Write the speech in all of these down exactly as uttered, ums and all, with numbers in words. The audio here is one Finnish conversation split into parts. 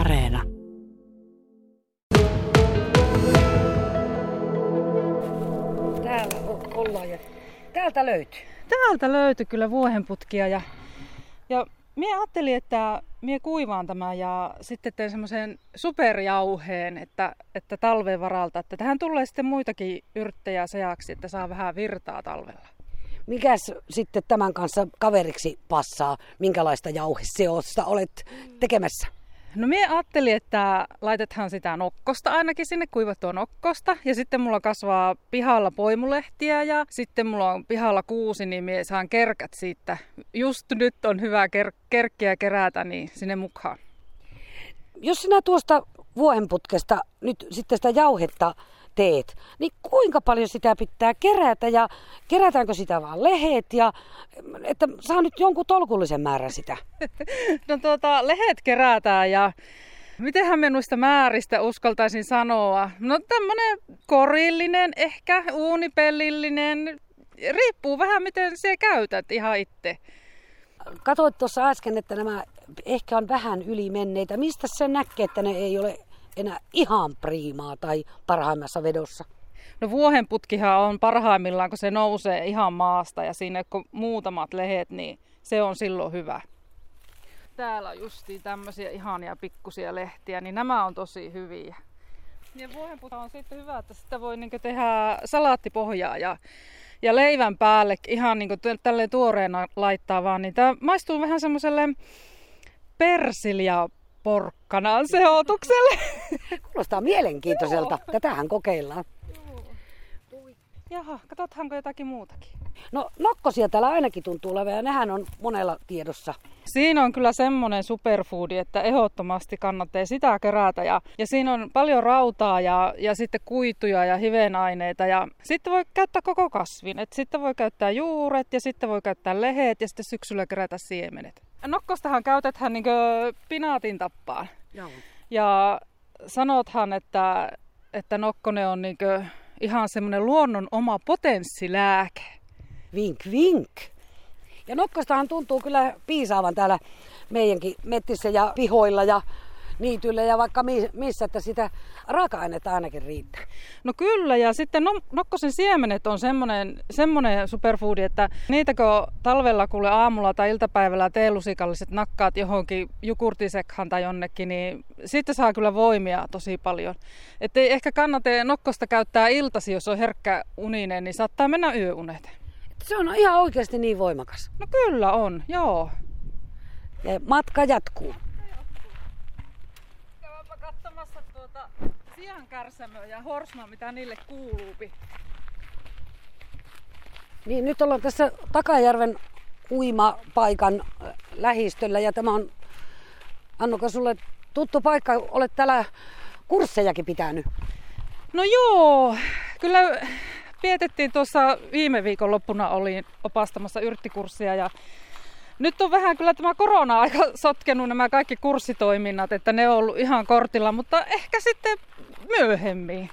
Areena. Täällä ollaan ja täältä löytyy. Täältä löytyy kyllä vuohenputkia ja, ja minä ajattelin, että minä kuivaan tämän ja sitten teen semmoisen superjauheen, että, että talven varalta. Että tähän tulee sitten muitakin yrttejä seaksi, että saa vähän virtaa talvella. Mikäs sitten tämän kanssa kaveriksi passaa? Minkälaista jauheseosta olet tekemässä? No minä ajattelin, että laitethan sitä nokkosta ainakin sinne, kuivattua nokkosta. Ja sitten mulla kasvaa pihalla poimulehtiä ja sitten mulla on pihalla kuusi, niin minä saan kerkät siitä. Just nyt on hyvä ker- kerkkiä kerätä, niin sinne mukaan. Jos sinä tuosta vuohenputkesta nyt sitten sitä jauhetta teet, niin kuinka paljon sitä pitää kerätä ja kerätäänkö sitä vaan lehet ja että saa nyt jonkun tolkullisen määrän sitä? No tuota, lehet kerätään ja mitenhän me noista määristä uskaltaisin sanoa? No tämmönen korillinen, ehkä uunipellillinen, riippuu vähän miten se käytät ihan itse. Katoit tuossa äsken, että nämä ehkä on vähän ylimenneitä. Mistä se näkee, että ne ei ole enää ihan priimaa tai parhaimmassa vedossa? No vuohenputkihan on parhaimmillaan, kun se nousee ihan maasta ja siinä kun muutamat lehet, niin se on silloin hyvä. Täällä on justiin tämmöisiä ihania pikkusia lehtiä, niin nämä on tosi hyviä. Ja vuohenputki on sitten hyvä, että sitä voi niin kuin tehdä salaattipohjaa ja, ja leivän päälle ihan niin kuin tälleen tuoreena laittaa vaan. Niin tämä maistuu vähän semmoiselle persilja porkkanaan seotukselle. Kuulostaa mielenkiintoiselta. Tätähän kokeillaan. Jaha, katsothanko jotakin muutakin? No nokkosia täällä ainakin tuntuu olevan ja nehän on monella tiedossa. Siinä on kyllä semmoinen superfoodi, että ehdottomasti kannattaa sitä kerätä. Ja, ja siinä on paljon rautaa ja, ja sitten kuituja ja hivenaineita. Ja sitten voi käyttää koko kasvin. Et sitten voi käyttää juuret ja sitten voi käyttää lehet ja sitten syksyllä kerätä siemenet. Nokkostahan käytetään niin pinaatin tappaan. Joo. Ja sanothan, että, että nokkone on niin ihan semmoinen luonnon oma potenssilääke. Vink, vink. Ja nokkostahan tuntuu kyllä piisaavan täällä meidänkin metissä ja pihoilla ja niityllä ja vaikka missä, että sitä raaka-ainetta ainakin riittää. No kyllä, ja sitten no, nokkosen siemenet on semmoinen, semmoinen superfoodi, että niitäkö talvella kuule aamulla tai iltapäivällä teelusikalliset nakkaat johonkin jukurtisekhan tai jonnekin, niin siitä saa kyllä voimia tosi paljon. Että ei ehkä kannata nokkosta käyttää iltasi, jos on herkkä uninen, niin saattaa mennä yöunet. Se on ihan oikeasti niin voimakas. No kyllä on, joo. Ja matka jatkuu. Katsomassa tuota siankärsämöä ja horsmaa, mitä niille kuuluupi. Niin, nyt ollaan tässä Takajärven uimapaikan lähistöllä ja tämä on, Annuka, sulle tuttu paikka. Olet täällä kurssejakin pitänyt. No joo, kyllä pietettiin tuossa viime viikon loppuna, olin opastamassa yrttikurssia ja nyt on vähän kyllä tämä korona-aika sotkenut nämä kaikki kurssitoiminnat, että ne on ollut ihan kortilla, mutta ehkä sitten myöhemmin.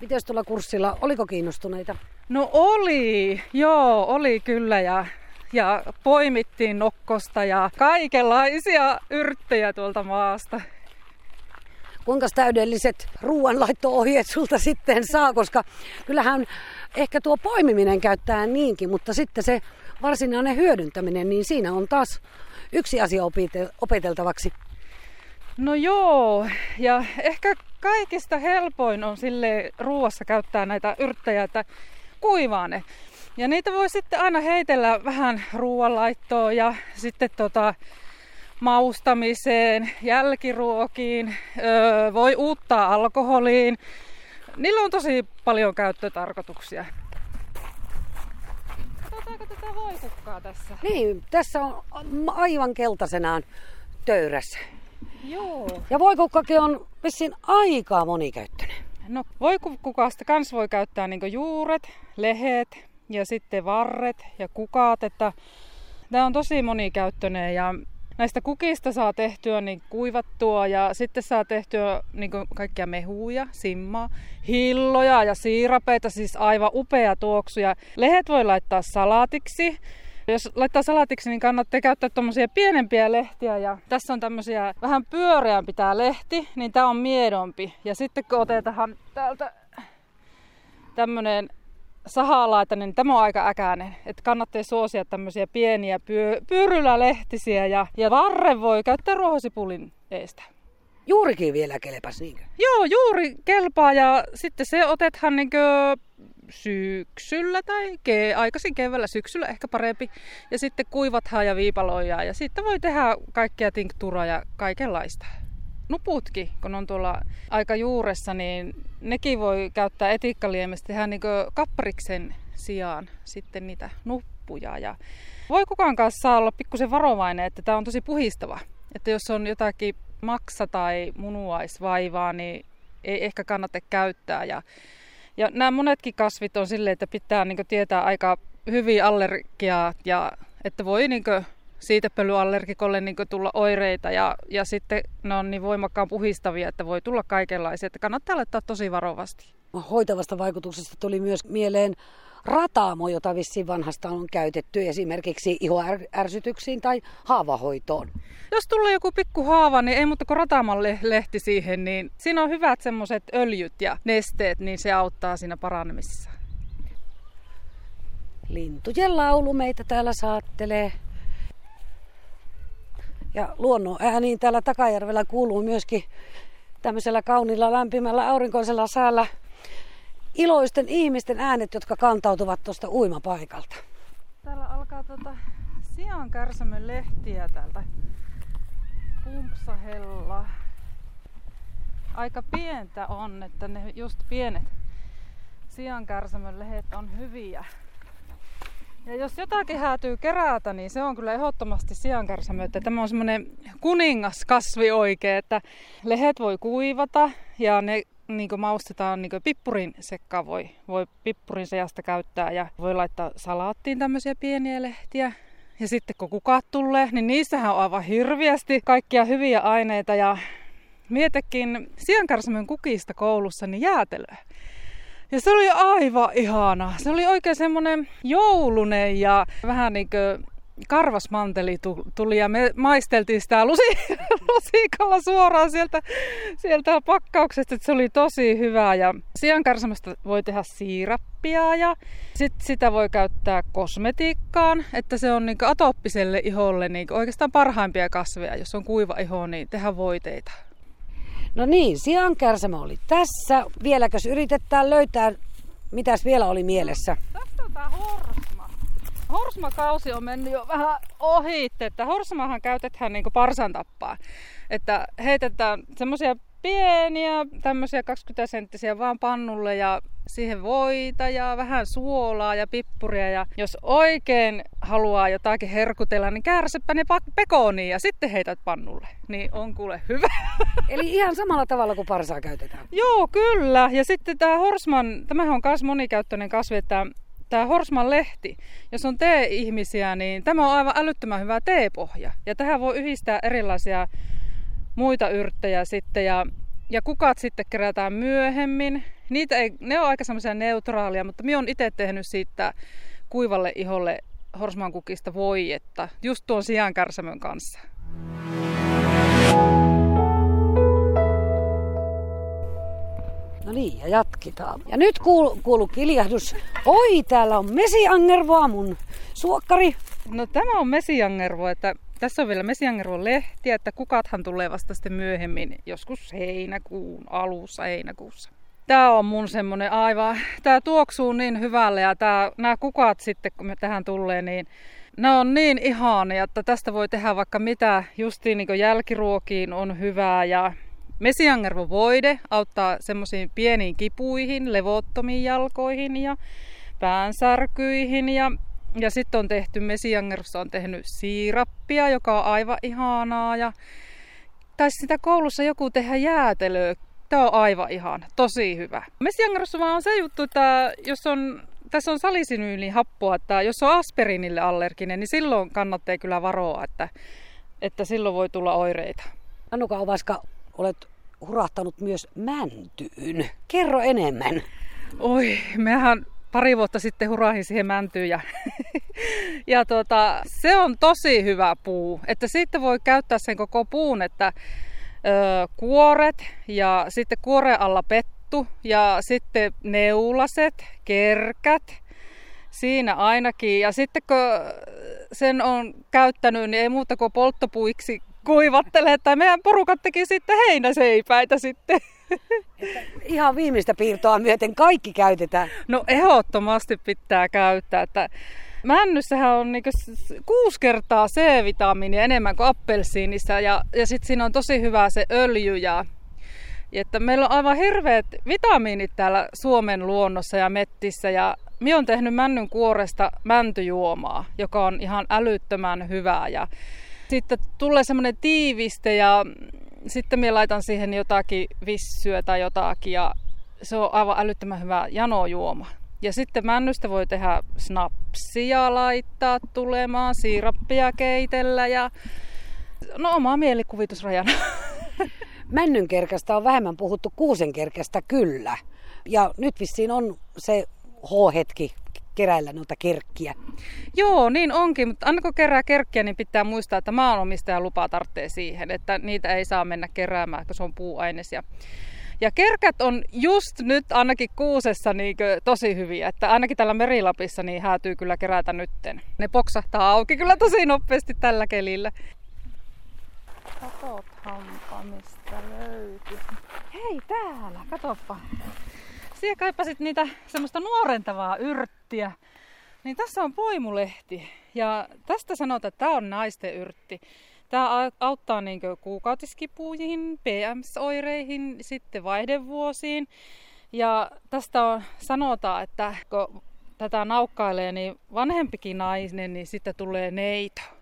Mites tuolla kurssilla, oliko kiinnostuneita? No oli, joo, oli kyllä ja, ja poimittiin nokkosta ja kaikenlaisia yrttejä tuolta maasta. Kuinka täydelliset ruoanlaitto-ohjeet sulta sitten saa, koska kyllähän ehkä tuo poimiminen käyttää niinkin, mutta sitten se varsinainen hyödyntäminen, niin siinä on taas yksi asia opeteltavaksi. No joo, ja ehkä kaikista helpoin on sille ruuassa käyttää näitä yrttejä, että kuivaa ne. Ja niitä voi sitten aina heitellä vähän ruoanlaittoon ja sitten tota maustamiseen, jälkiruokiin, öö, voi uuttaa alkoholiin. Niillä on tosi paljon käyttötarkoituksia. Katsotaanko tätä voikukkaa tässä? Niin, tässä on aivan keltaisenaan töyrässä. Joo. Ja voikukkakin on vissiin aika monikäyttöinen. No voikukasta kans voi käyttää niinku juuret, lehet ja sitten varret ja kukat. Että tää on tosi monikäyttöinen ja näistä kukista saa tehtyä niin kuivattua ja sitten saa tehtyä niin kaikkia mehuja, simmaa, hilloja ja siirapeita, siis aivan upea tuoksu. Ja lehet voi laittaa salaatiksi, Jos laittaa salaatiksi, niin kannattaa käyttää tuommoisia pienempiä lehtiä. Ja tässä on tämmöisiä vähän pyöreämpi tää lehti, niin tää on miedompi. Ja sitten kun otetaan täältä tämmönen sahalaitainen, niin tämä on aika äkäinen. Että kannattaa suosia tämmöisiä pieniä pyö, pyörylälehtisiä ja, ja varre voi käyttää ruohosipulin eestä. Juurikin vielä kelpas niinkö? Joo, juuri kelpaa ja sitten se otethan niinkö syksyllä tai ke- aikaisin keväällä, syksyllä ehkä parempi. Ja sitten kuivathan ja viipaloidaan ja sitten voi tehdä kaikkea tinkturaa ja kaikenlaista. Nuputkin, kun on tuolla aika juuressa, niin nekin voi käyttää etikkaliemestä, tehdä niinkö kapriksen sijaan sitten niitä nuppuja. Ja voi kukaan kanssa olla pikkusen varovainen, että tämä on tosi puhistava. Että jos on jotakin maksa- tai munuaisvaivaa, niin ei ehkä kannata käyttää. Ja, ja nämä monetkin kasvit on silleen, että pitää niin kuin tietää aika hyviä allergiaa, ja että voi niin kuin siitepölyallergikolle niin kuin tulla oireita, ja, ja sitten ne on niin voimakkaan puhistavia, että voi tulla kaikenlaisia, että kannattaa laittaa tosi varovasti. Hoitavasta vaikutuksesta tuli myös mieleen rataamo, jota vissiin vanhasta on käytetty esimerkiksi ihoärsytyksiin tai haavahoitoon. Jos tulee joku pikku haava, niin ei muuta kuin rataaman lehti siihen, niin siinä on hyvät semmoiset öljyt ja nesteet, niin se auttaa siinä paranemisessa. Lintujen laulu meitä täällä saattelee. Ja luonnon ääniin täällä Takajärvellä kuuluu myöskin tämmöisellä kauniilla lämpimällä aurinkoisella säällä iloisten ihmisten äänet, jotka kantautuvat tuosta uimapaikalta. Täällä alkaa tuota siankärsämön lehtiä täältä Pumpsahella. Aika pientä on, että ne just pienet siankärsämön lehet on hyviä. Ja jos jotakin häätyy kerätä, niin se on kyllä ehdottomasti siankärsämö. Tämä on semmoinen kuningaskasvi oikein, että lehet voi kuivata ja ne niin kuin maustetaan niin kuin pippurin sekkaan. Voi, voi pippurin seasta käyttää ja voi laittaa salaattiin tämmöisiä pieniä lehtiä. Ja sitten kun kukat tulee, niin niissähän on aivan hirviästi kaikkia hyviä aineita. Ja mietekin siankärsämön kukista koulussa niin jäätelöä. Ja se oli aivan ihana. Se oli oikein semmoinen joulunen ja vähän niin kuin karvas manteli tuli ja me maisteltiin sitä lusikalla suoraan sieltä, sieltä pakkauksesta. Se oli tosi hyvää ja siankärsämöstä voi tehdä siirappia ja sit sitä voi käyttää kosmetiikkaan. Että se on niin kuin atooppiselle iholle niin kuin oikeastaan parhaimpia kasveja. Jos on kuiva iho, niin tehdä voiteita. No niin, siankärsämö oli tässä. Vieläkös yritetään löytää, mitäs vielä oli mielessä? Tässä on tää horsma. Horsmakausi on mennyt jo vähän ohi, että horsmahan käytetään niinku parsan tappaa. Että heitetään semmoisia pieniä, tämmöisiä kaksikymmentä senttisiä vaan pannulle ja siihen voita ja vähän suolaa ja pippuria. Ja jos oikein haluaa jotakin herkutella, niin käärsepä ne pekoniin ja sitten heität pannulle. Niin on kuule hyvä. Eli ihan samalla tavalla kuin parsaa käytetään? Joo, kyllä. Ja sitten tämä horsman, tämähän on myös monikäyttöinen kasvi, että tämä horsman lehti, jos on tee-ihmisiä, niin tämä on aivan älyttömän hyvä teepohja. Ja tähän voi yhdistää erilaisia muita yrttejä sitten ja, ja kukat sitten kerätään myöhemmin. Niitä ei, ne on aika semmoisia neutraalia, mutta minä olen itse tehnyt siitä kuivalle iholle horsmankukista voidetta, just tuon siankärsämön kanssa. No niin, ja jatketaan. Ja nyt kuuluu kuulu kiljahdus. Oi, täällä on mesiangervoa mun suokkari. No tämä on mesiangervo, että tässä on vielä mesiangervon lehtiä, että kukathan tulee vasta sitten myöhemmin, joskus heinäkuun alussa, heinäkuussa. Tää on mun semmonen aivan, tää tuoksuu niin hyvälle ja tää, nää kukat sitten kun me tähän tulee, niin ne on niin ihania, että tästä voi tehdä vaikka mitä, justiin niin kuin jälkiruokiin on hyvää ja mesiangervovoide auttaa semmosiin pieniin kipuihin, levottomiin jalkoihin ja päänsärkyihin ja Ja sitten on tehty, mesiangervosta on tehnyt siirappia, joka on aivan ihanaa. Ja taisi sitä koulussa joku tehdä jäätelöä. Tämä on aivan ihana, tosi hyvä. Mesiangervossa vaan on se juttu, että jos on, tässä on salisinyylihappoa, että jos on aspiriinille allerginen, niin silloin kannattaa kyllä varoa, että, että silloin voi tulla oireita. Annuka Ovaska, olet hurahtanut myös mäntyyn. Kerro enemmän. Oi, mehän pari vuotta sitten hurahin siihen mäntyyn. Ja, ja tuota, se on tosi hyvä puu. Että sitten voi käyttää sen koko puun, että ö, kuoret ja sitten kuoren alla pettu ja sitten neulaset, kerkät. Siinä ainakin. Ja sitten kun sen on käyttänyt, niin ei muuta kuin polttopuiksi kuivattelee. Tai meidän porukat teki sitten heinäseipäitä sitten. Että ihan viimeistä piirtoa myöten kaikki käytetään. No ehdottomasti pitää käyttää. Että männyssähän on niinku kuusi kertaa C-vitamiinia enemmän kuin appelsiinissa. Ja, ja sitten siinä on tosi hyvä se öljy. Ja, että meillä on aivan hirveät vitamiinit täällä Suomen luonnossa ja mettissä. Ja minä olen tehnyt männyn kuoresta mäntyjuomaa, joka on ihan älyttömän hyvää. Ja sitten tulee semmoinen tiiviste ja sitten minä laitan siihen jotakin vissyä tai jotakin ja se on aivan älyttömän hyvä janojuoma. Ja sitten männystä voi tehdä snapsia laittaa tulemaan, siirappia keitellä ja no oma mielikuvitusrajana. Männynkerkästä on vähemmän puhuttu, kuusenkerkästä kyllä. Ja nyt vissiin on se H-hetki keräillä noita kerkkiä. Joo, niin onkin, mutta aina kun kerää kerkkiä, niin pitää muistaa, että maanomistajan lupa tarvitsee siihen, että niitä ei saa mennä keräämään, kun se on puuainesia. Ja kerkät on just nyt ainakin kuusessa niin tosi hyviä, että ainakin täällä Merilapissa niin häätyy kyllä kerätä nytten. Ne poksahtaa auki kyllä tosi nopeasti tällä kelillä. Katoppa, mistä löytyy. Hei täällä, katoppa. Siellä kaipasit niitä semmoista nuorentavaa yrttiä. Niin tässä on poimulehti ja tästä sanotaan, että tämä on naisten yrtti. Tämä auttaa niin kuukautiskipuihin, P M S-oireihin, sitten vaihdevuosiin. Ja tästä on, sanotaan, että kun tätä naukkailee, niin vanhempikin nainen, niin sitten tulee neito.